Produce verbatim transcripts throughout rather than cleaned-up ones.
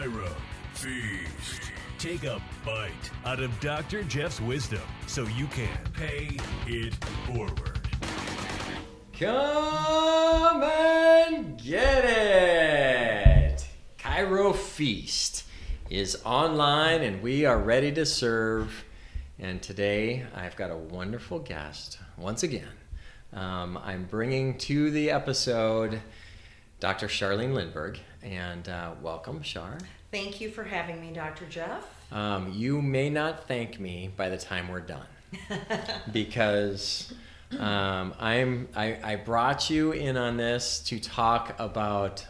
Cairo Feast. Take a bite out of Doctor Jeff's wisdom so you can pay it forward. Come and get it! Cairo Feast is online and we are ready to serve. And today I've got a wonderful guest once again. Um, I'm bringing to the episode Doctor Charlene Lindberg, and uh, welcome, Shar. Thank you for having me, Doctor Jeff. Um, you may not thank me by the time we're done, because um, I'm I, I brought you in on this to talk about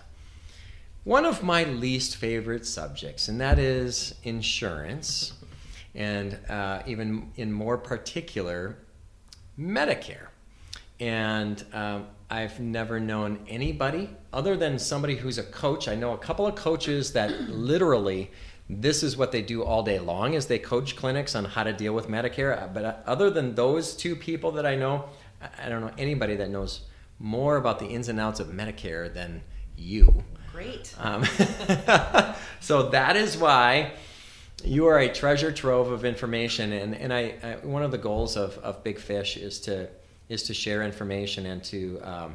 one of my least favorite subjects, and that is insurance, and uh, even in more particular, Medicare. And um, I've never known anybody other than somebody who's a coach. I know a couple of coaches that literally this is what they do all day long, is they coach clinics on how to deal with Medicare. But other than those two people that I know, I don't know anybody that knows more about the ins and outs of Medicare than you. Great. Um, so that is why you are a treasure trove of information. And, and I, I one of the goals of, of Big Fish is to is to share information and to um,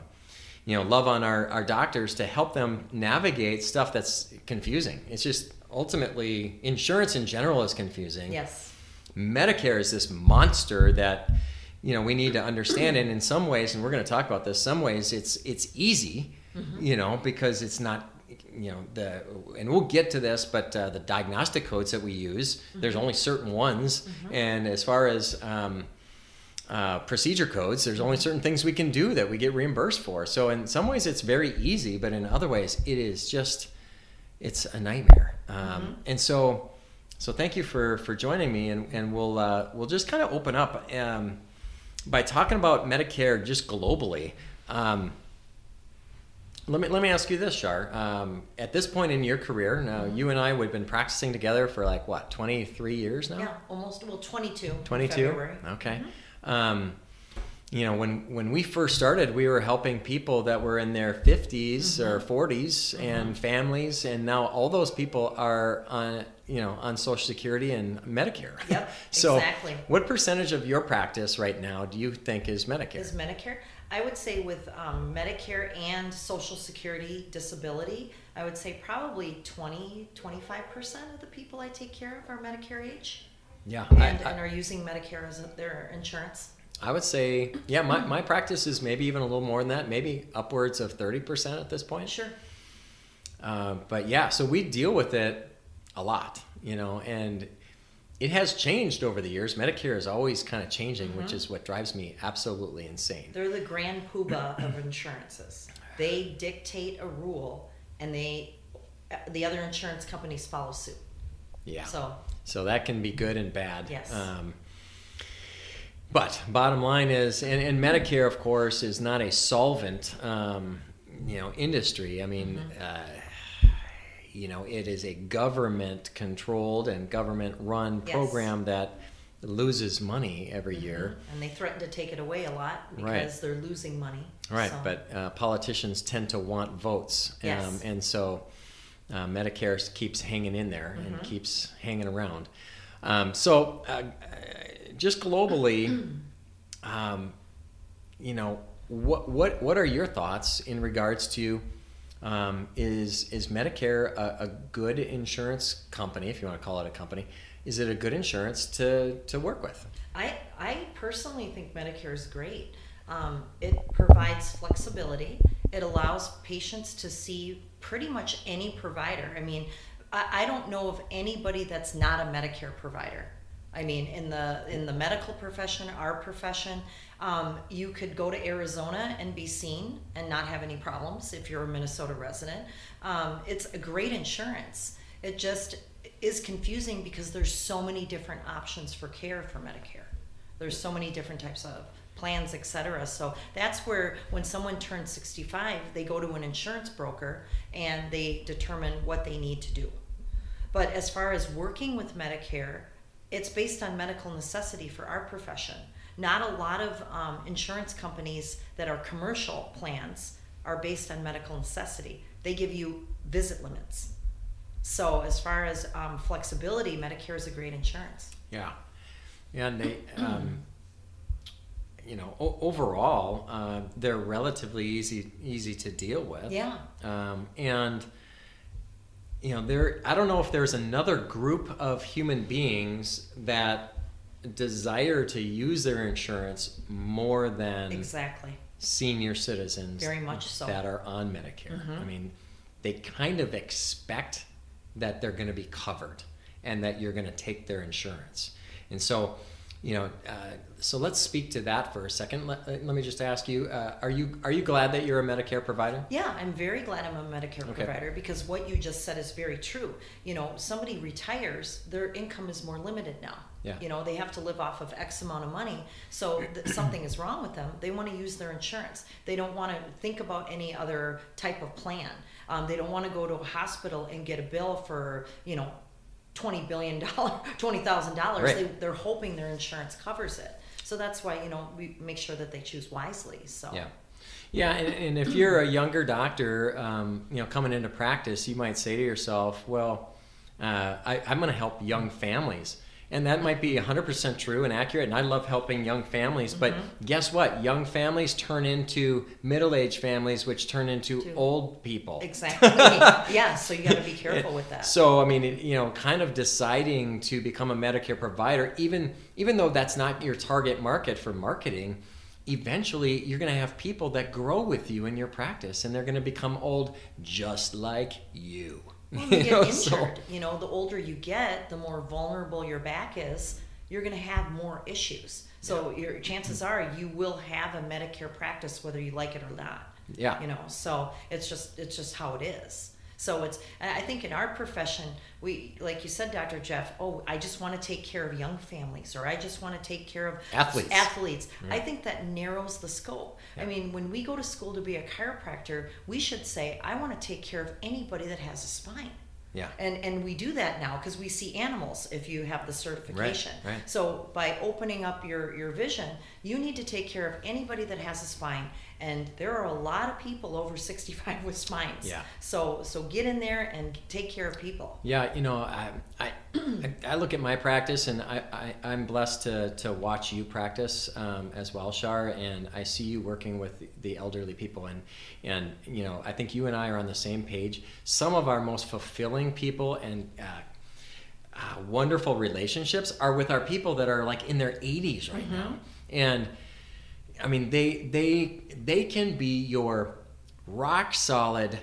you know, love on our, our doctors to help them navigate stuff that's confusing. It's just ultimately insurance in general is confusing. Yes. Medicare is this monster that, you know, we need to understand, and in some ways, and we're going to talk about this, some ways it's it's easy, mm-hmm. you know, because it's not, you know, the, and we'll get to this, but uh, the diagnostic codes that we use, mm-hmm. there's only certain ones, mm-hmm. and as far as um, Uh, procedure codes, there's only certain things we can do that we get reimbursed for. So in some ways it's very easy, but in other ways it is just, it's a nightmare. Um, mm-hmm. And so, so thank you for, for joining me, and, and we'll, uh, we'll just kind of open up um, by talking about Medicare just globally. Um, let me, let me ask you this, Shar. Um, at this point in your career, now mm-hmm. you and I would have been practicing together for like what, twenty-three years now? Yeah, almost, well, twenty-two. twenty-two? Okay. Mm-hmm. Um, you know, when, when we first started, we were helping people that were in their fifties mm-hmm. or forties mm-hmm. and families. And now all those people are on, you know, on Social Security and Medicare. Yep, so exactly. What percentage of your practice right now do you think is Medicare? Is Medicare? I would say with um, Medicare and Social Security disability, I would say probably twenty, twenty-five percent of the people I take care of are Medicare age. Yeah, and, I, I, and are using Medicare as their insurance? I would say, yeah, my, my practice is maybe even a little more than that, maybe upwards of thirty percent at this point. Sure. Uh, but yeah, so we deal with it a lot, you know, and it has changed over the years. Medicare is always kind of changing, mm-hmm. which is what drives me absolutely insane. They're the grand poobah of insurances. They dictate a rule, and they the other insurance companies follow suit. Yeah. So... So that can be good and bad. Yes. Um, but bottom line is, and, and Medicare, of course, is not a solvent, um, you know, industry. I mean, mm-hmm. uh, you know, it is a government-controlled and government-run yes. program that loses money every mm-hmm. year. And they threaten to take it away a lot because right. they're losing money. Right. So. But uh, politicians tend to want votes. Yes. Um, and so... Uh, Medicare keeps hanging in there and mm-hmm. keeps hanging around. Um, so uh, just globally, um, you know, what what what are your thoughts in regards to um, is is Medicare a, a good insurance company, if you want to call it a company? Is it a good insurance to, to work with? I, I personally think Medicare is great. Um, it provides flexibility. It allows patients to see pretty much any provider. I mean, I, I don't know of anybody that's not a Medicare provider. I mean, in the in the medical profession, our profession, um, you could go to Arizona and be seen and not have any problems if you're a Minnesota resident. Um, it's a great insurance. It just is confusing because there's so many different options for care for Medicare. There's so many different types of plans, et cetera. So that's where when someone turns sixty-five, they go to an insurance broker and they determine what they need to do. But as far as working with Medicare, it's based on medical necessity for our profession. Not a lot of um, insurance companies that are commercial plans are based on medical necessity. They give you visit limits. So as far as um, flexibility, Medicare is a great insurance. Yeah. And they, um, you know, o- overall, uh, they're relatively easy easy to deal with. Yeah. Um, and, you know, there. I don't know if there's another group of human beings that desire to use their insurance more than exactly senior citizens. Very much so. That are on Medicare. Mm-hmm. I mean, they kind of expect that they're going to be covered and that you're going to take their insurance. And so, you know, uh, so let's speak to that for a second. Let, let me just ask you, uh, are you are you glad that you're a Medicare provider? Yeah, I'm very glad I'm a Medicare okay. provider, because what you just said is very true. You know, somebody retires, their income is more limited now. Yeah. You know, they have to live off of X amount of money, so th- something is wrong with them. They want to use their insurance. They don't want to think about any other type of plan. Um, they don't want to go to a hospital and get a bill for, you know, twenty billion dollars, twenty thousand dollars. Right. They, they're hoping their insurance covers it. So that's why, you know, we make sure that they choose wisely. So yeah, yeah. And, and if you're a younger doctor, um, you know, coming into practice, you might say to yourself, well, uh, I, I'm going to help young families. And that might be one hundred percent true and accurate, and I love helping young families, but mm-hmm. guess what? Young families turn into middle-aged families, which turn into Dude. old people. Exactly. Yeah, so you got to be careful with that. So, I mean, it, you know, kind of deciding to become a Medicare provider, even even though that's not your target market for marketing, eventually you're going to have people that grow with you in your practice, and they're going to become old just like you. Well, you get you know, injured. So, you know, the older you get, the more vulnerable your back is. You're going to have more issues. So yeah. your chances are you will have a Medicare practice whether you like it or not. Yeah. You know, so it's just it's just how it is. So it's I think in our profession, we like you said, Doctor Jeff, oh, I just want to take care of young families, or I just want to take care of athletes. athletes. Yeah. I think that narrows the scope. Yeah. I mean, when we go to school to be a chiropractor, we should say, I want to take care of anybody that has a spine. Yeah. And and we do that now because we see animals if you have the certification. Right, right. So by opening up your, your vision, you need to take care of anybody that has a spine. And there are a lot of people over sixty-five with spines. Yeah. So so get in there and take care of people. Yeah, you know, I I, I look at my practice, and I, I, I'm blessed to, to watch you practice um, as well, Shar, and I see you working with the elderly people. And, and, you know, I think you and I are on the same page. Some of our most fulfilling people and uh, uh, wonderful relationships are with our people that are like in their eighties right mm-hmm. now. And I mean, they they they can be your rock solid,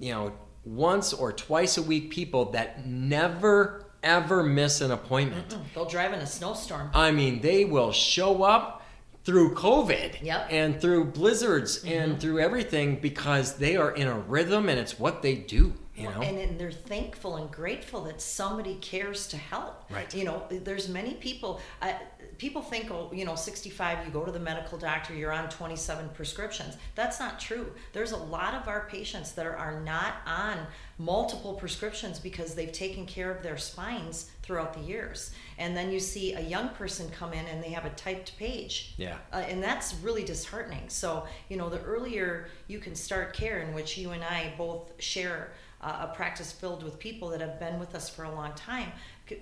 you know, once or twice a week people that never ever miss an appointment. Mm-mm. They'll drive in a snowstorm. I mean, they will show up through COVID yep. and through blizzards mm-hmm. and through everything, because they are in a rhythm and it's what they do. You know? And, and they're thankful and grateful that somebody cares to help. Right. You know, there's many people, uh, people think, oh, you know, sixty-five, you go to the medical doctor, you're on twenty-seven prescriptions. That's not true. There's a lot of our patients that are, are not on multiple prescriptions because they've taken care of their spines throughout the years. And then you see a young person come in and they have a typed page. Yeah. Uh, and that's really disheartening. So, you know, the earlier you can start care, in which you and I both share Uh, a practice filled with people that have been with us for a long time,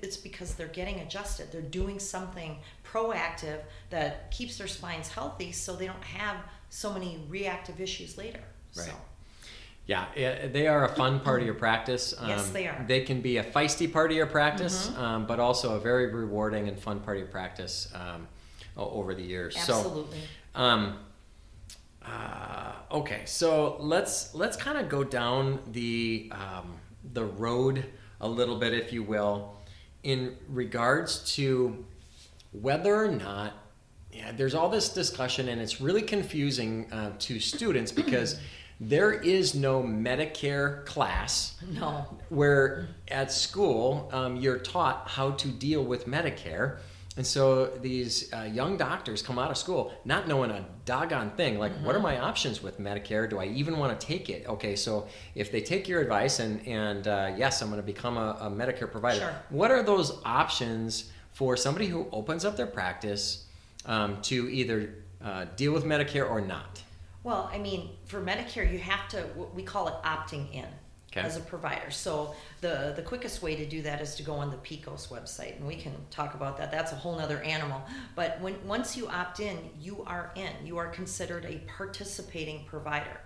it's because they're getting adjusted. They're doing something proactive that keeps their spines healthy so they don't have so many reactive issues later. Right. So. Yeah, it, they are a fun part of your practice. Um, yes, they are. They can be a feisty part of your practice, mm-hmm. um, but also a very rewarding and fun part of your practice um, over the years. Absolutely. So, um, Uh, okay, so let's let's kind of go down the um, the road a little bit, if you will, in regards to whether or not yeah, there's all this discussion, and it's really confusing uh, to students because there is no Medicare class. No. Where at school um, you're taught how to deal with Medicare. And so these uh, young doctors come out of school not knowing a doggone thing. Like, mm-hmm. what are my options with Medicare? Do I even want to take it? Okay, so if they take your advice and, and uh, yes, I'm going to become a, a Medicare provider. Sure. What are those options for somebody who opens up their practice um, to either uh, deal with Medicare or not? Well, I mean, for Medicare, you have to, we call it opting in. okay. as a provider. So the, the quickest way to do that is to go on the PECOS website, and we can talk about that. That's a whole nother animal. But when once you opt in, you are in. You are considered a participating provider.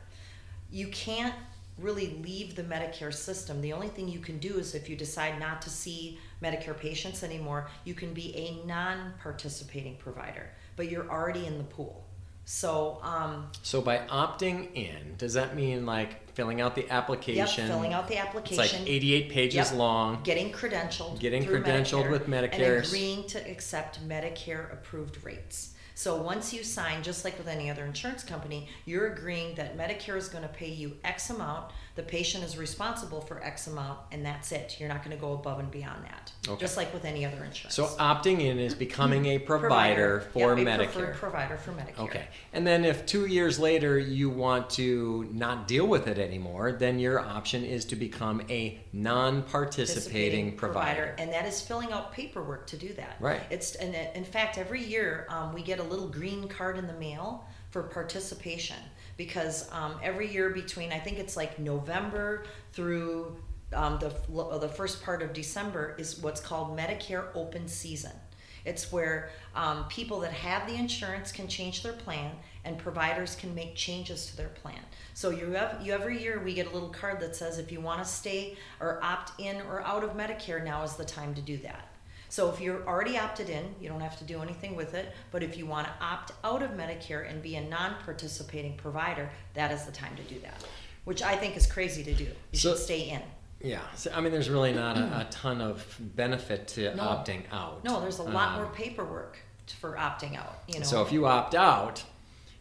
You can't really leave the Medicare system. The only thing you can do is if you decide not to see Medicare patients anymore, you can be a non-participating provider, but you're already in the pool. So um, so by opting in, does that mean like filling out the application? Yep, filling out the application. It's like eighty-eight pages yep. long. Getting credentialed. Getting credentialed Medicare, with Medicare. And agreeing to accept Medicare-approved rates. So once you sign, just like with any other insurance company, you're agreeing that Medicare is going to pay you X amount, the patient is responsible for X amount, and that's it. You're not going to go above and beyond that, okay. just like with any other insurance. So opting in is becoming a provider, provider. for yep, Medicare. A preferred provider for Medicare. Okay. And then if two years later you want to not deal with it anymore, then your option is to become a non-participating provider. provider. And that is filling out paperwork to do that. Right. It's and in fact, every year um, we get a A little green card in the mail for participation, because um, every year between I think it's like November through um, the the first part of December is what's called Medicare open season. It's where um, people that have the insurance can change their plan, and providers can make changes to their plan. So you have you every year we get a little card that says if you want to stay or opt in or out of Medicare, now is the time to do that. So if you're already opted in, you don't have to do anything with it. But if you want to opt out of Medicare and be a non-participating provider, that is the time to do that, which I think is crazy to do. You so, should stay in. Yeah. So, I mean, there's really not a, a ton of benefit to no. opting out. No, there's a lot um, more paperwork for opting out. You know. So if you opt out,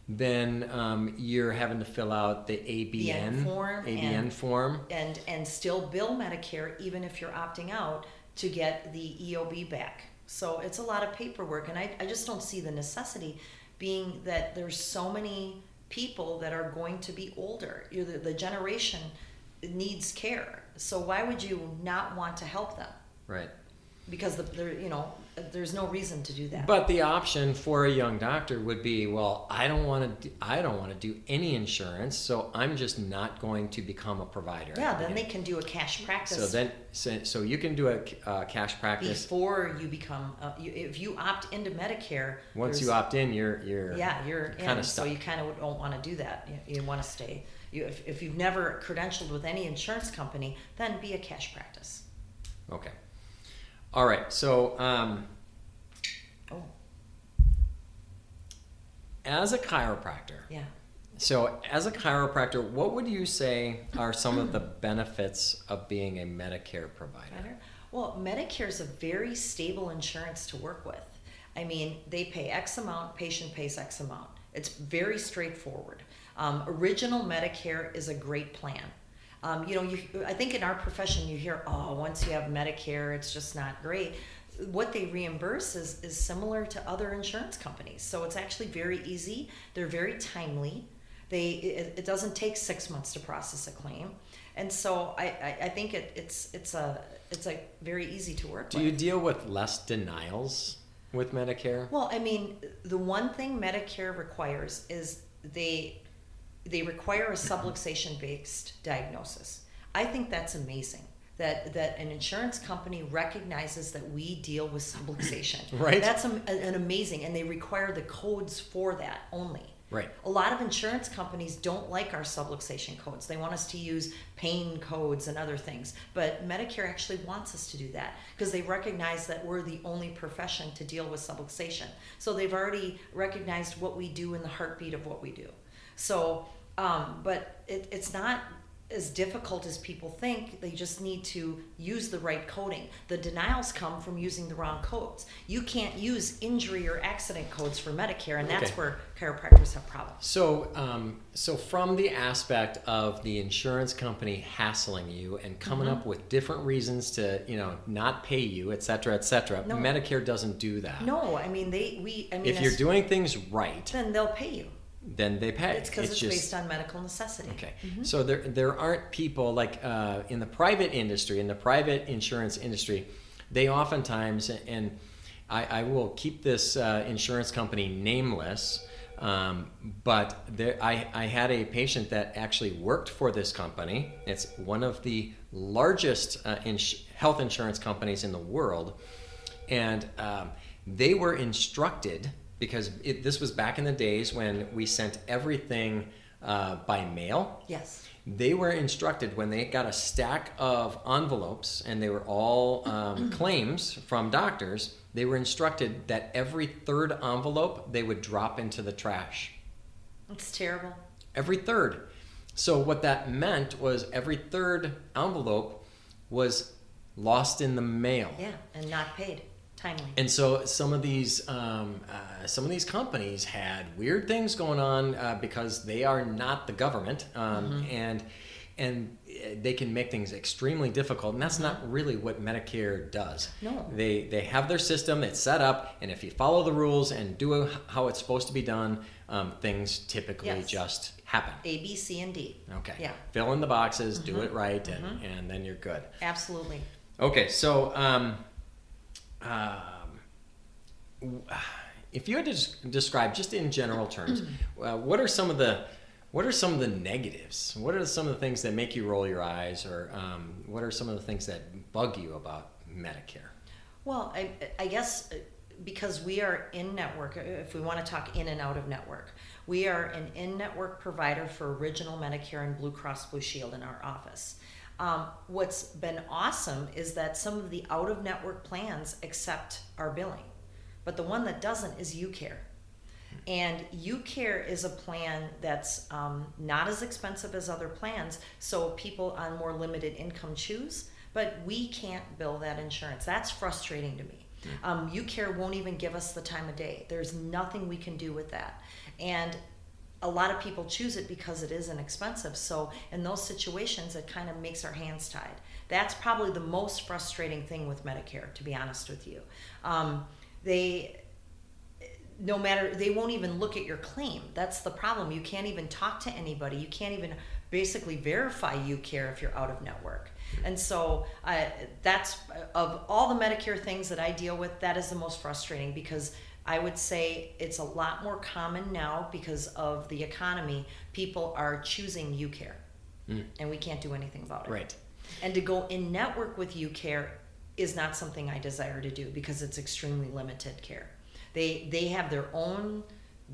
then um, you're having to fill out the A B N, form, A B N and, form. And, and still bill Medicare even if you're opting out, to get the E O B back. So it's a lot of paperwork, and I, I just don't see the necessity, being that there's so many people that are going to be older. You're the, the generation needs care. So why would you not want to help them? Right. Because the, the you know there's no reason to do that. But the option for a young doctor would be, well, I don't want to do, I don't want to do any insurance, so I'm just not going to become a provider. Yeah, then they can do a cash practice. So then, so, so you can do a uh, cash practice before you become. Uh, you, if you opt into Medicare, once you opt in, you're you're yeah you're kind of stuck. So you kind of don't want to do that. You, you want to stay. You, if if you've never credentialed with any insurance company, then be a cash practice. Okay. All right, so um, oh. as a chiropractor, yeah. so as a chiropractor, what would you say are some of the benefits of being a Medicare provider? Well, Medicare is a very stable insurance to work with. I mean, they pay X amount, patient pays X amount. It's very straightforward. Um, original Medicare is a great plan. Um, you know, you, I think in our profession you hear, oh, once you have Medicare, it's just not great. What they reimburse is, is similar to other insurance companies. So it's actually very easy. They're very timely. They It, it doesn't take six months to process a claim. And so I, I, I think it, it's it's a it's a very easy to work with. Do you deal with less denials with Medicare? Well, I mean, the one thing Medicare requires is they... They require a subluxation-based diagnosis. I think that's amazing that, that an insurance company recognizes that we deal with subluxation. Right. That's a, an amazing, and they require the codes for that only. Right. A lot of insurance companies don't like our subluxation codes. They want us to use pain codes and other things. But Medicare actually wants us to do that because they recognize that we're the only profession to deal with subluxation. So they've already recognized what we do in the heartbeat of what we do. So, um, but it, it's not as difficult as people think. They just need to use the right coding. The denials come from using the wrong codes. You can't use injury or accident codes for Medicare, and that's okay. where chiropractors have problems. So, um, so from the aspect of the insurance company hassling you and coming mm-hmm. up with different reasons to, you know, not pay you, et cetera, et cetera, no. Medicare doesn't do that. No, I mean they we. I mean, if you're doing things right, then they'll pay you. Then they pay. It's because it's, it's just, based on medical necessity. Okay. Mm-hmm. So there there aren't people like uh, in the private industry, in the private insurance industry, they oftentimes, and I, I will keep this uh, insurance company nameless, Um, but there, I, I had a patient that actually worked for this company. It's one of the largest uh, ins- health insurance companies in the world. And um, they were instructed, because it, this was back in the days when we sent everything uh, by mail. Yes. They were instructed, when they got a stack of envelopes, and they were all um, claims from doctors, they were instructed that every third envelope they would drop into the trash. That's terrible. Every third. So what that meant was every third envelope was lost in the mail. Yeah, and not paid. Timely. And so some of these um, uh, some of these companies had weird things going on uh, because they are not the government, um, mm-hmm. and and they can make things extremely difficult. And that's mm-hmm. not really what Medicare does. No, they they have their system; it's set up, and if you follow the rules and do how it's supposed to be done, um, things typically yes. just happen. A, B, C, and D. Okay. Yeah. Fill in the boxes, mm-hmm. do it right, and mm-hmm. and then you're good. Absolutely. Okay, so. Um, Um, if you had to describe, just in general terms, uh, what are some of the what are some of the negatives? What are some of the things that make you roll your eyes, or um, what are some of the things that bug you about Medicare? Well, I, I guess because we are in network, if we want to talk in and out of network, we are an in-network provider for Original Medicare and Blue Cross Blue Shield in our office. Um, what's been awesome is that some of the out-of-network plans accept our billing, but the one that doesn't is UCare. And UCare is a plan that's um, not as expensive as other plans, so people on more limited income choose, but we can't bill that insurance. That's frustrating to me. Um, UCare won't even give us the time of day. There's nothing we can do with that. And a lot of people choose it because it is inexpensive. So in those situations, it kind of makes our hands tied. That's probably the most frustrating thing with Medicare, to be honest with you. Um, they, no matter, they won't even look at your claim. That's the problem. You can't even talk to anybody. You can't even basically verify UCare if you're out of network. And so uh, that's, of all the Medicare things that I deal with, that is the most frustrating, because I would say it's a lot more common now because of the economy. People are choosing UCare, mm. and we can't do anything about it. Right. And to go in network with UCare is not something I desire to do, because it's extremely limited care. They they have their own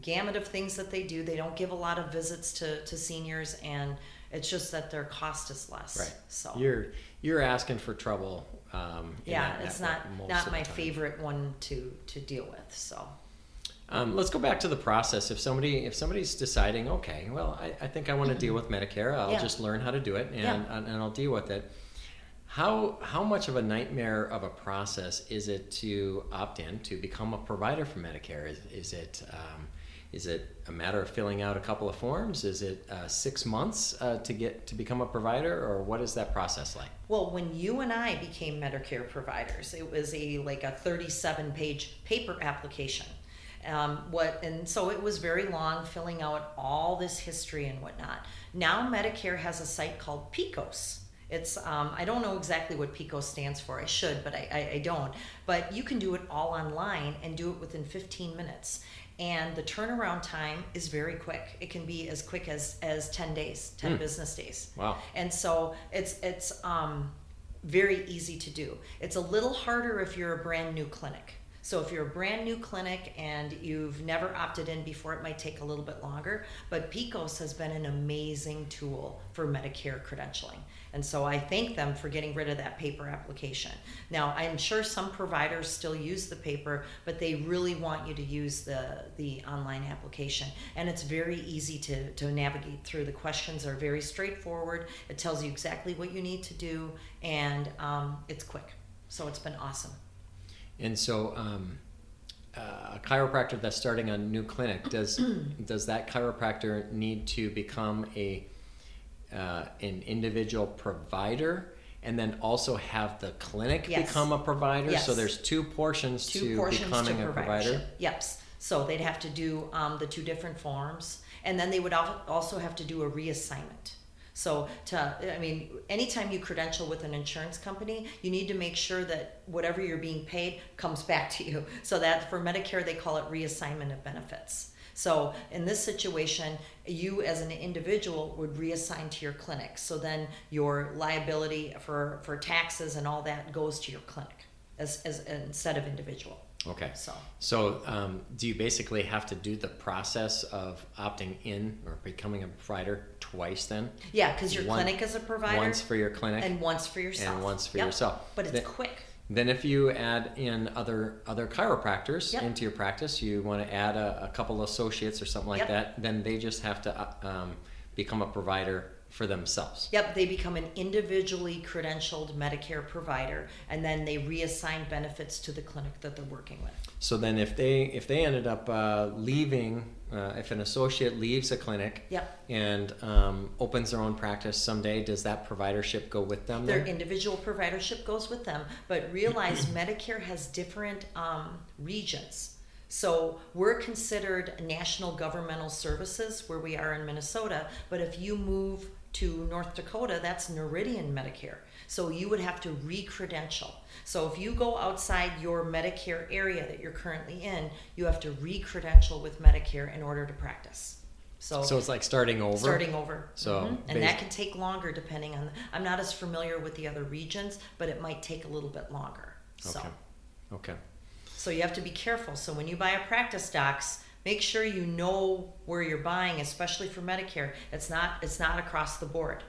gamut of things that they do. They don't give a lot of visits to, to seniors, and it's just that their cost is less. Right. So you're you're asking for trouble. Um, yeah, it's not not my favorite one to, to deal with. So, um, let's go back to the process. If somebody if somebody's deciding, okay, well, I, I think I want to deal with Medicare. I'll yeah. just learn how to do it, and yeah. and I'll deal with it. How how much of a nightmare of a process is it to opt in to become a provider for Medicare? Is is it um, is it a matter of filling out a couple of forms? Is it uh, six months uh, to get to become a provider, or what is that process like? Well, when you and I became Medicare providers, it was a like a thirty-seven page paper application. Um, what and so it was very long, filling out all this history and whatnot. Now Medicare has a site called PECOS. It's um, I don't know exactly what PECOS stands for. I should, but I, I, I don't. But you can do it all online and do it within fifteen minutes. And the turnaround time is very quick. It can be as quick as, as ten days, ten mm. business days. Wow. And so it's it's um, very easy to do. It's a little harder if you're a brand new clinic. So if you're a brand new clinic and you've never opted in before, it might take a little bit longer. But PECOS has been an amazing tool for Medicare credentialing. And so I thank them for getting rid of that paper application. Now, I'm sure some providers still use the paper, but they really want you to use the, the online application. And it's very easy to, to navigate through. The questions are very straightforward. It tells you exactly what you need to do, and um, it's quick. So it's been awesome. And so um, uh, a chiropractor that's starting a new clinic, does does that chiropractor need to become a uh, an individual provider, and then also have the clinic yes. become a provider? Yes. So there's two portions two to portions becoming to a provider? Yep. So they'd have to do um, the two different forms, and then they would also have to do a reassignment. So, to, I mean, anytime you credential with an insurance company, you need to make sure that whatever you're being paid comes back to you. So that for Medicare, they call it reassignment of benefits. So in this situation, you as an individual would reassign to your clinic. So then your liability for, for taxes and all that goes to your clinic as, as instead of individual. Okay. So, so um, do you basically have to do the process of opting in or becoming a provider twice then? Yeah, because your One, clinic is a provider. Once for your clinic. And once for yourself. And once for yep. yourself. But it's then, quick. Then if you add in other other chiropractors yep. into your practice, you want to add a, a couple associates or something like yep. that, then they just have to um, become a provider for themselves. Yep, they become an individually credentialed Medicare provider, and then they reassign benefits to the clinic that they're working with. So then if they if they ended up uh, leaving, uh, if an associate leaves a clinic yep. and um, opens their own practice someday, does that providership go with them? Their then? Individual providership goes with them, but realize Medicare has different um, regions. So we're considered national governmental services where we are in Minnesota, but if you move to North Dakota, that's Noridian Medicare. So you would have to re-credential. So if you go outside your Medicare area that you're currently in, you have to re-credential with Medicare in order to practice. So, so it's like starting over? Starting over. So mm-hmm. And that can take longer depending on, the, I'm not as familiar with the other regions, but it might take a little bit longer. So. Okay. Okay. So you have to be careful. So when you buy a practice docs, make sure you know where you're buying, especially for Medicare. It's not it's not across the board.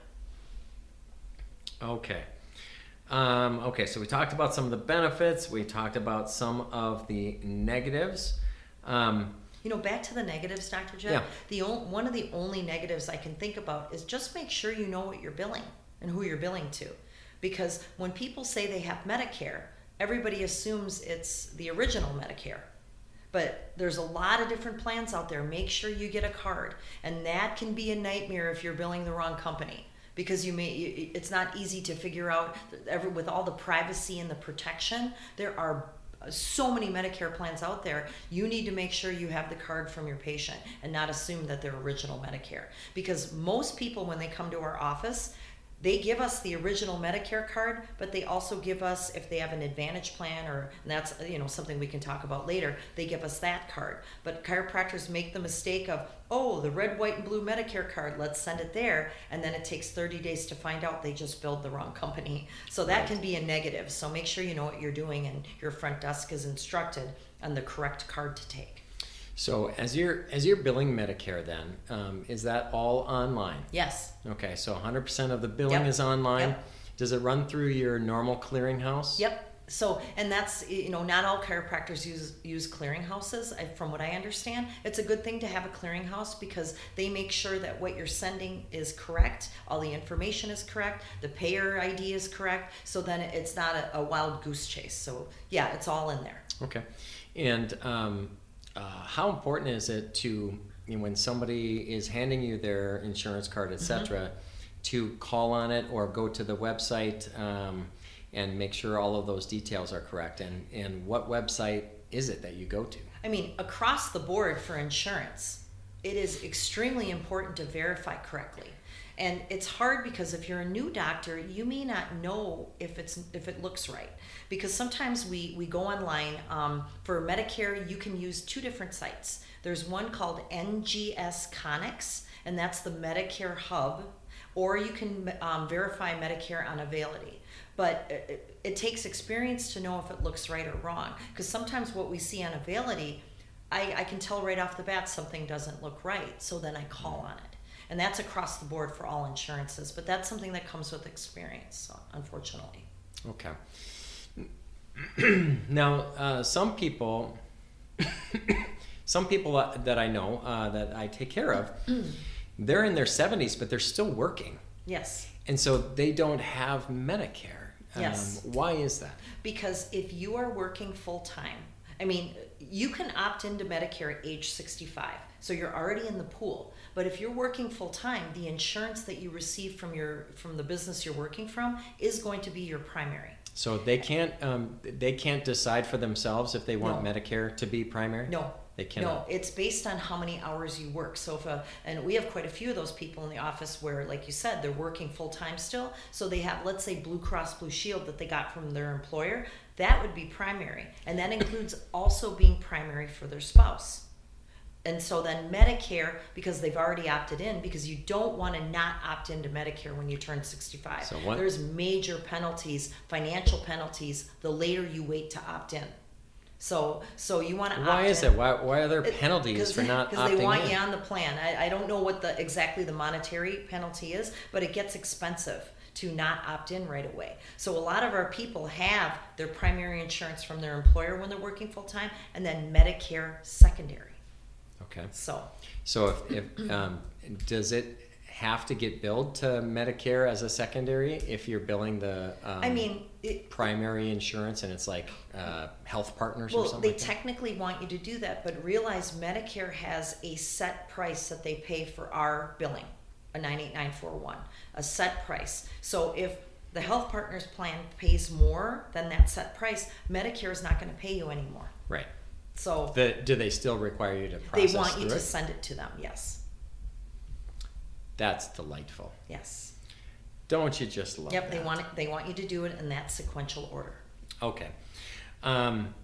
Okay. Um, okay, so we talked about some of the benefits. We talked about some of the negatives. Um, you know, back to the negatives, Doctor Jeff. Yeah. The on, one of the only negatives I can think about is just make sure you know what you're billing and who you're billing to. Because when people say they have Medicare, everybody assumes it's the original Medicare. But there's a lot of different plans out there. Make sure you get a card. And that can be a nightmare if you're billing the wrong company, because you may it's not easy to figure out. Every, with all the privacy and the protection, there are so many Medicare plans out there. You need to make sure you have the card from your patient and not assume that they're original Medicare. Because most people, when they come to our office, they give us the original Medicare card, but they also give us, if they have an Advantage plan, or and that's you know something we can talk about later, they give us that card. But chiropractors make the mistake of, oh, the red, white, and blue Medicare card, let's send it there, and then it takes thirty days to find out they just billed the wrong company. So that right. can be a negative. So make sure you know what you're doing and your front desk is instructed on the correct card to take. So as you're as you're billing Medicare then, um, is that all online? Yes. Okay, so one hundred percent of the billing yep. is online. Yep. Does it run through your normal clearinghouse? Yep. So, and that's, you know, not all chiropractors use use clearinghouses. I, from what I understand, it's a good thing to have a clearinghouse because they make sure that what you're sending is correct, all the information is correct, the payer I D is correct, so then it's not a, a wild goose chase. So, yeah, it's all in there. Okay. And um Uh, how important is it to, you know, when somebody is handing you their insurance card, et cetera, mm-hmm. to call on it or go to the website um, and make sure all of those details are correct? And, and what website is it that you go to? I mean, across the board for insurance, it is extremely important to verify correctly. And it's hard because if you're a new doctor, you may not know if it's if it looks right. Because sometimes we, we go online. Um, for Medicare, you can use two different sites. There's one called N G S Connex, and that's the Medicare hub. Or you can um, verify Medicare on Availity. But it, it takes experience to know if it looks right or wrong. Because sometimes what we see on Availity, I, I can tell right off the bat something doesn't look right. So then I call on it. And that's across the board for all insurances, but that's something that comes with experience, unfortunately. Okay. Now, uh, some people, some people that I know uh, that I take care of, they're in their seventies, but they're still working. Yes. And so they don't have Medicare. Um, yes. Why is that? Because if you are working full time, I mean, you can opt into Medicare at age sixty-five, so you're already in the pool. But if you're working full-time, the insurance that you receive from your from the business you're working from is going to be your primary. So they can't um, they can't decide for themselves if they want no. Medicare to be primary? No. They cannot. No, it's based on how many hours you work. So if a, and we have quite a few of those people in the office where, like you said, they're working full-time still. So they have, let's say, Blue Cross Blue Shield that they got from their employer. That would be primary. And that includes also being primary for their spouse. And so then Medicare, because they've already opted in, because you don't want to not opt into Medicare when you turn sixty-five. So what? There's major penalties, financial penalties, the later you wait to opt in. So so you want to why opt is in. it why why are there penalties it, for not opting in? Because they want in? you on the plan. I, I don't know what the exactly the monetary penalty is, but it gets expensive to not opt in right away. So a lot of our people have their primary insurance from their employer when they're working full time, and then Medicare secondary. Okay. So so if, if um, does it have to get billed to Medicare as a secondary if you're billing the um, I mean, it, primary insurance and it's like uh, health partners well, or something? Well, they like technically that? want you to do that, but realize Medicare has a set price that they pay for our billing, a nine eight nine four one, a set price. So if the health partners plan pays more than that set price, Medicare is not going to pay you anymore. Right. So the, do they still require you to process They want you it? to send it to them, yes. That's delightful. Yes. Don't you just love yep, that? Yep, they want it, they want you to do it in that sequential order. Okay. Um,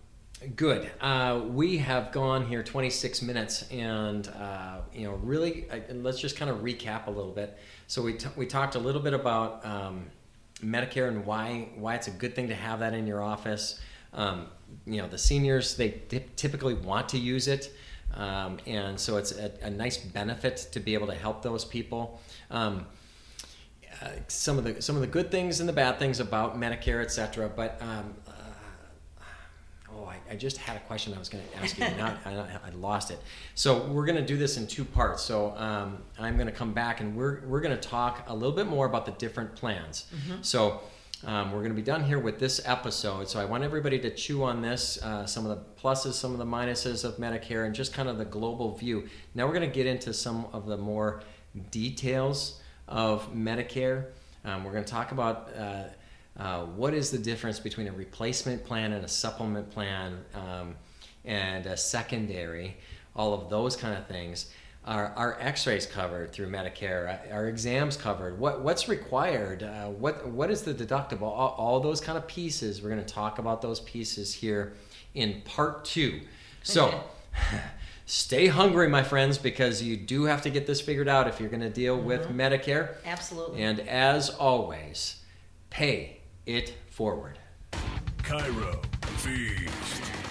good. Uh, we have gone here twenty-six minutes and, uh, you know, really, I, let's just kind of recap a little bit. So we t- we talked a little bit about um, Medicare and why why it's a good thing to have that in your office. Um, you know, the seniors, they t- typically want to use it. Um, and so it's a, a nice benefit to be able to help those people. Um, uh, some of the some of the good things and the bad things about Medicare, et cetera. But um, uh, oh, I, I just had a question I was going to ask you. Not, I, I lost it. So we're going to do this in two parts. So um, I'm going to come back and we're we're going to talk a little bit more about the different plans. Mm-hmm. So. Um, we're going to be done here with this episode, so I want everybody to chew on this, uh, some of the pluses, some of the minuses of Medicare, and just kind of the global view. Now we're going to get into some of the more details of Medicare. Um, we're going to talk about uh, uh, what is the difference between a replacement plan and a supplement plan um, and a secondary, all of those kind of things. Are our x-rays covered through Medicare? Are exams covered? What What's required? Uh, what What is the deductible? All, all those kind of pieces. We're going to talk about those pieces here in part two. So stay hungry, my friends, because you do have to get this figured out if you're going to deal mm-hmm. with Medicare. Absolutely. And as always, pay it forward. Cairo Feast.